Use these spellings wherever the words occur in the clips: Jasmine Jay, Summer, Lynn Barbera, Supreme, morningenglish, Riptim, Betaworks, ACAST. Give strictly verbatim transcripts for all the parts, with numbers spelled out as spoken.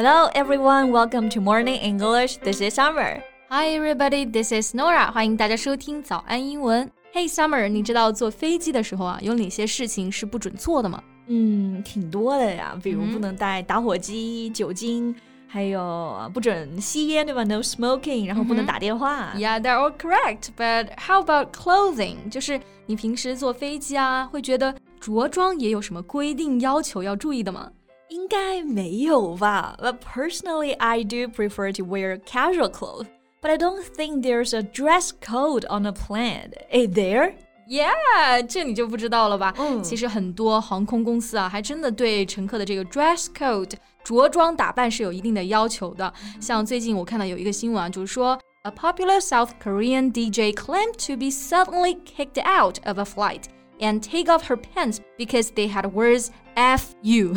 Hello everyone, welcome to Morning English. This is Summer. Hi everybody, this is Nora. 欢迎大家收听早安英文。Hey Summer, 你知道坐飞机的时候啊，有哪些事情是不准做的吗？嗯，挺多的呀，比如不能带打火机、嗯、酒精。还有不准吸烟对吧 No smoking 然后不能打电话、mm-hmm. Yeah, they're all correct But how about clothing? 就是你平时坐飞机啊会觉得着装也有什么规定要求要注意的吗应该没有吧 But personally, I do prefer to wear casual clothes But I don't think there's a dress code on a plane Is there?Yeah, 这你就不知道了吧、嗯、其实很多航空公司啊还真的对乘客的这个 dress code 着装打扮是有一定的要求的像最近我看到有一个新闻啊就是说 A popular South Korean DJ claimed to be suddenly kicked out of a flight and take off her pants because they had words F you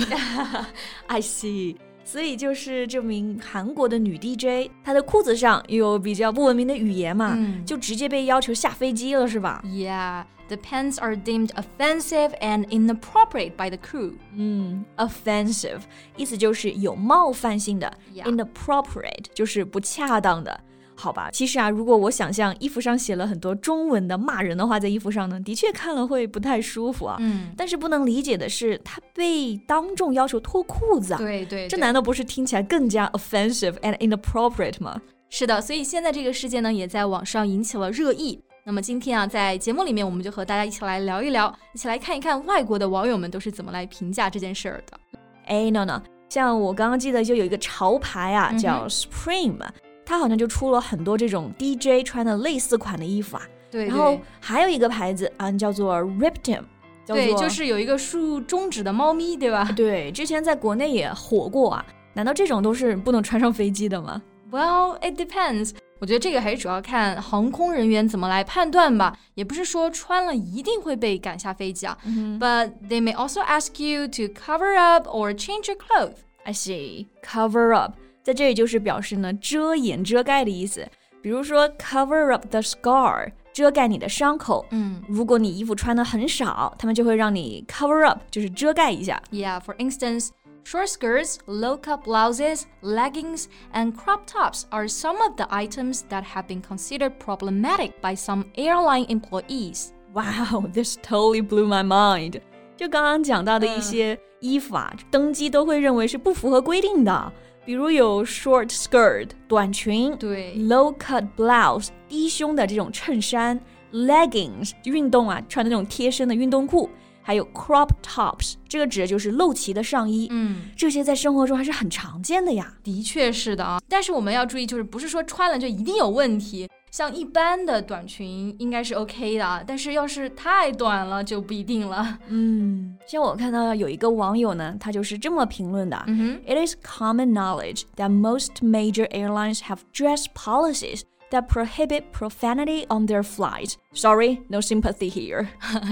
I see 所以就是这名韩国的女 DJ 她的裤子上有比较不文明的语言嘛、嗯、就直接被要求下飞机了是吧 Yeah, the pants are deemed offensive and inappropriate by the crew 嗯 offensive 意思就是有冒犯性的、yeah. inappropriate 就是不恰当的好吧其实啊如果我想象衣服上写了很多中文的骂人的话在衣服上呢的确看了会不太舒服啊、嗯、但是不能理解的是他被当众要求脱裤子啊对 对, 对这难道不是听起来更加 offensive and inappropriate 吗是的所以现在这个事件呢也在网上引起了热议那么今天啊在节目里面我们就和大家一起来聊一聊一起来看一看外国的网友们都是怎么来评价这件事儿的哎 no no 像我刚刚记得就有一个潮牌啊、嗯、叫 Supreme它好像就出了很多这种 DJ 穿的类似款的衣服啊对对然后还有一个牌子啊叫做 Riptim 叫做对就是有一个竖中指的猫咪对吧对之前在国内也火过啊难道这种都是不能穿上飞机的吗 Well, it depends 我觉得这个还是主要看航空人员怎么来判断吧也不是说穿了一定会被赶下飞机啊、mm-hmm. But they may also ask you to cover up or change your clothes I see, cover up在这里就是表示呢遮掩遮盖的意思比如说 cover up the scar 遮盖你的伤口、嗯、如果你衣服穿的很少他们就会让你 cover up 就是遮盖一下 Yeah, for instance, short skirts, low-cut blouses, leggings, and crop tops are some of the items that have been considered problematic by some airline employees Wow, this totally blew my mind 就刚刚讲到的一些衣服啊、嗯、登机都会认为是不符合规定的比如有 short skirt 短裙对 low cut blouse 低胸的这种衬衫 leggings 运动啊穿的那种贴身的运动裤还有 crop tops 这个指的就是露脐的上衣嗯，这些在生活中还是很常见的呀的确是的啊但是我们要注意就是不是说穿了就一定有问题像一般的短裙应该是 OK 的但是要是太短了就不一定了嗯，像我看到有一个网友呢他就是这么评论的、mm-hmm. It is common knowledge that most major airlines have dress policies that prohibit profanity on their flights. Sorry, no sympathy here.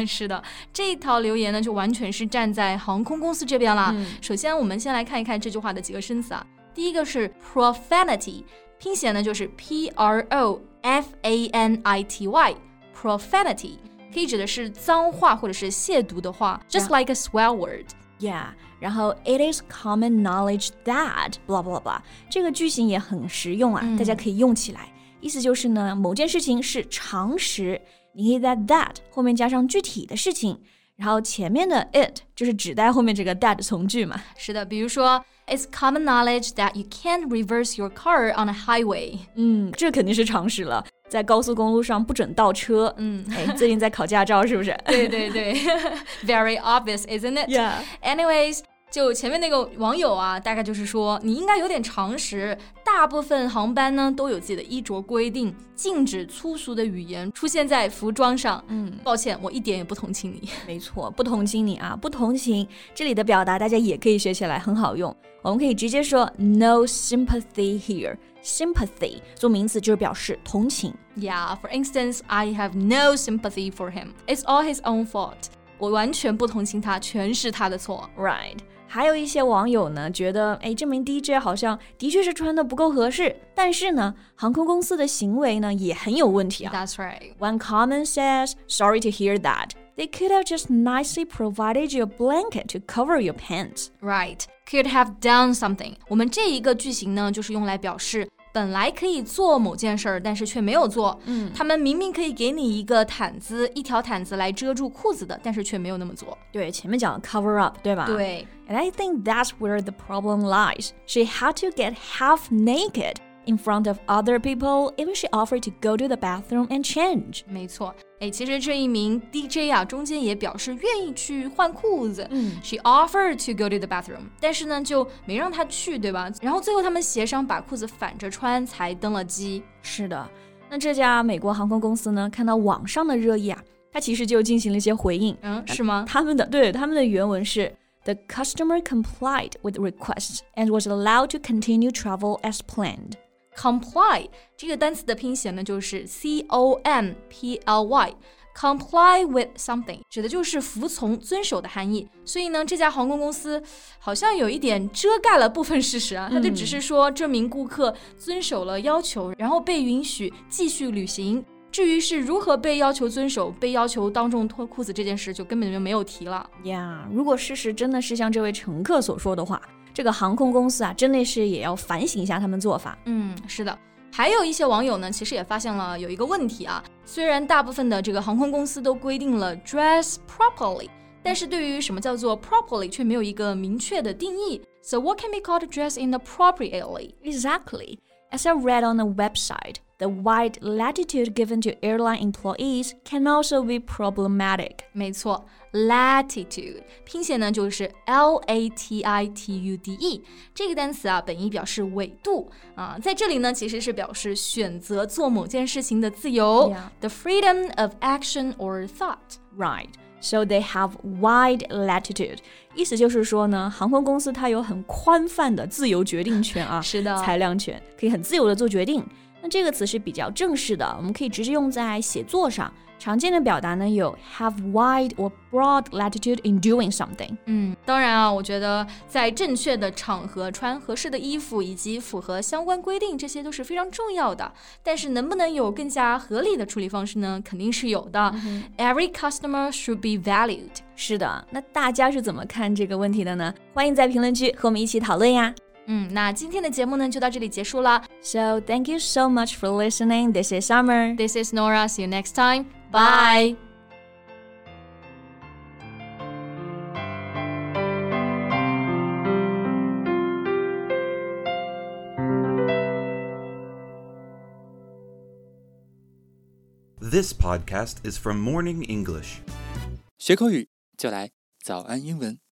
是的这一条留言呢就完全是站在航空公司这边了、嗯、首先我们先来看一看这句话的几个生词啊。第一个是 profanity 拼写呢就是 P R O F A N I T Y Profanity 可以指的是脏话或者是亵渎的话 Just like a swear word Yeah 然后 It is common knowledge that blah blah blah 这个句型也很实用啊、嗯、大家可以用起来意思就是呢某件事情是常识你可以在 that 后面加上具体的事情然后前面的 it 就是指代后面这个 that 从句嘛是的比如说 It's common knowledge that you can't reverse your car on a highway 嗯，这肯定是常识了在高速公路上不准倒车嗯，哎，最近在考驾照是不是对对对Very obvious, isn't it? Yeah. Anyways就前面那个网友啊大概就是说你应该有点常识大部分航班呢都有自己的衣着规定禁止粗俗的语言出现在服装上嗯，抱歉我一点也不同情你没错不同情你啊不同情这里的表达大家也可以学起来很好用我们可以直接说 No sympathy here Sympathy 做名词就是表示同情 Yeah, for instance, I have no sympathy for him It's all his own fault 我完全不同情他全是他的错 Right还有一些网友呢觉得哎，这名 DJ 好像的确是穿得不够合适但是呢航空公司的行为呢也很有问题啊 That's right One comment says Sorry to hear that they could have just nicely provided you a blanket to cover your pants. Right, could have done something. 我们这一个句型呢，就是用来表示本来可以做某件事，但是却没有做。嗯，他们明明可以给你一个毯子，一条毯子来遮住裤子的，但是却没有那么做。对，前面讲 cover up， 对吧？对。And I think that's where the problem lies. She had to get half naked in front of other people even she offered to go to the bathroom and change. 没错。诶，其实这一名 D J 啊，中间也表示愿意去换裤子。嗯 She offered to go to the bathroom. 但是呢，就没让她去，对吧？然后最后他们协商把裤子反着穿才登了机。是的。那这家美国航空公司呢，看到网上的热议啊，它其实就进行了一些回应。嗯，是吗？他们的，对，他们的原文是The customer complied with requests and was allowed to continue travel as planned. Comply 这个单词的拼写呢，就是 C O M P L Y Comply with something 指的就是服从、遵守的含义。所以呢，这家航空公司好像有一点遮盖了部分事实啊，他就只是说这名顾客遵守了要求，然后被允许继续旅行。至于是如何被要求遵守、被要求当众脱裤子这件事，就根本就没有提了。呀、yeah, 如果事实真的是像这位乘客所说的话，这个航空公司啊，真的是也要反省一下他们做法。嗯，是的。还有一些网友呢，其实也发现了有一个问题啊，虽然大部分的这个航空公司都规定了 dress properly， 但是对于什么叫做 properly 却没有一个明确的定义。So what can be called dress inappropriately? Exactly. As I read on the website.The wide latitude given to airline employees can also be problematic. 没错 ,latitude, 拼写呢就是 L A T I T U D E, 这个单词啊本意表示纬度、啊、在这里呢其实是表示选择做某件事情的自由、yeah. The freedom of action or thought. Right, so they have wide latitude. 意思就是说呢，航空公司它有很宽泛的自由决定权啊，是的，裁量权，可以很自由的做决定。那这个词是比较正式的，我们可以直接用在写作上。常见的表达呢有 have wide or broad latitude in doing something。嗯，当然啊，我觉得在正确的场合穿合适的衣服以及符合相关规定，这些都是非常重要的。但是能不能有更加合理的处理方式呢？肯定是有的。嗯、Every customer should be valued。是的，那大家是怎么看这个问题的呢？欢迎在评论区和我们一起讨论呀。嗯，那今天的节目呢就到这里结束了。So thank you so much for listening. This is Summer. This is Nora. See you next time. Bye. Bye. This podcast is from Morning English. 学口语就来早安英文。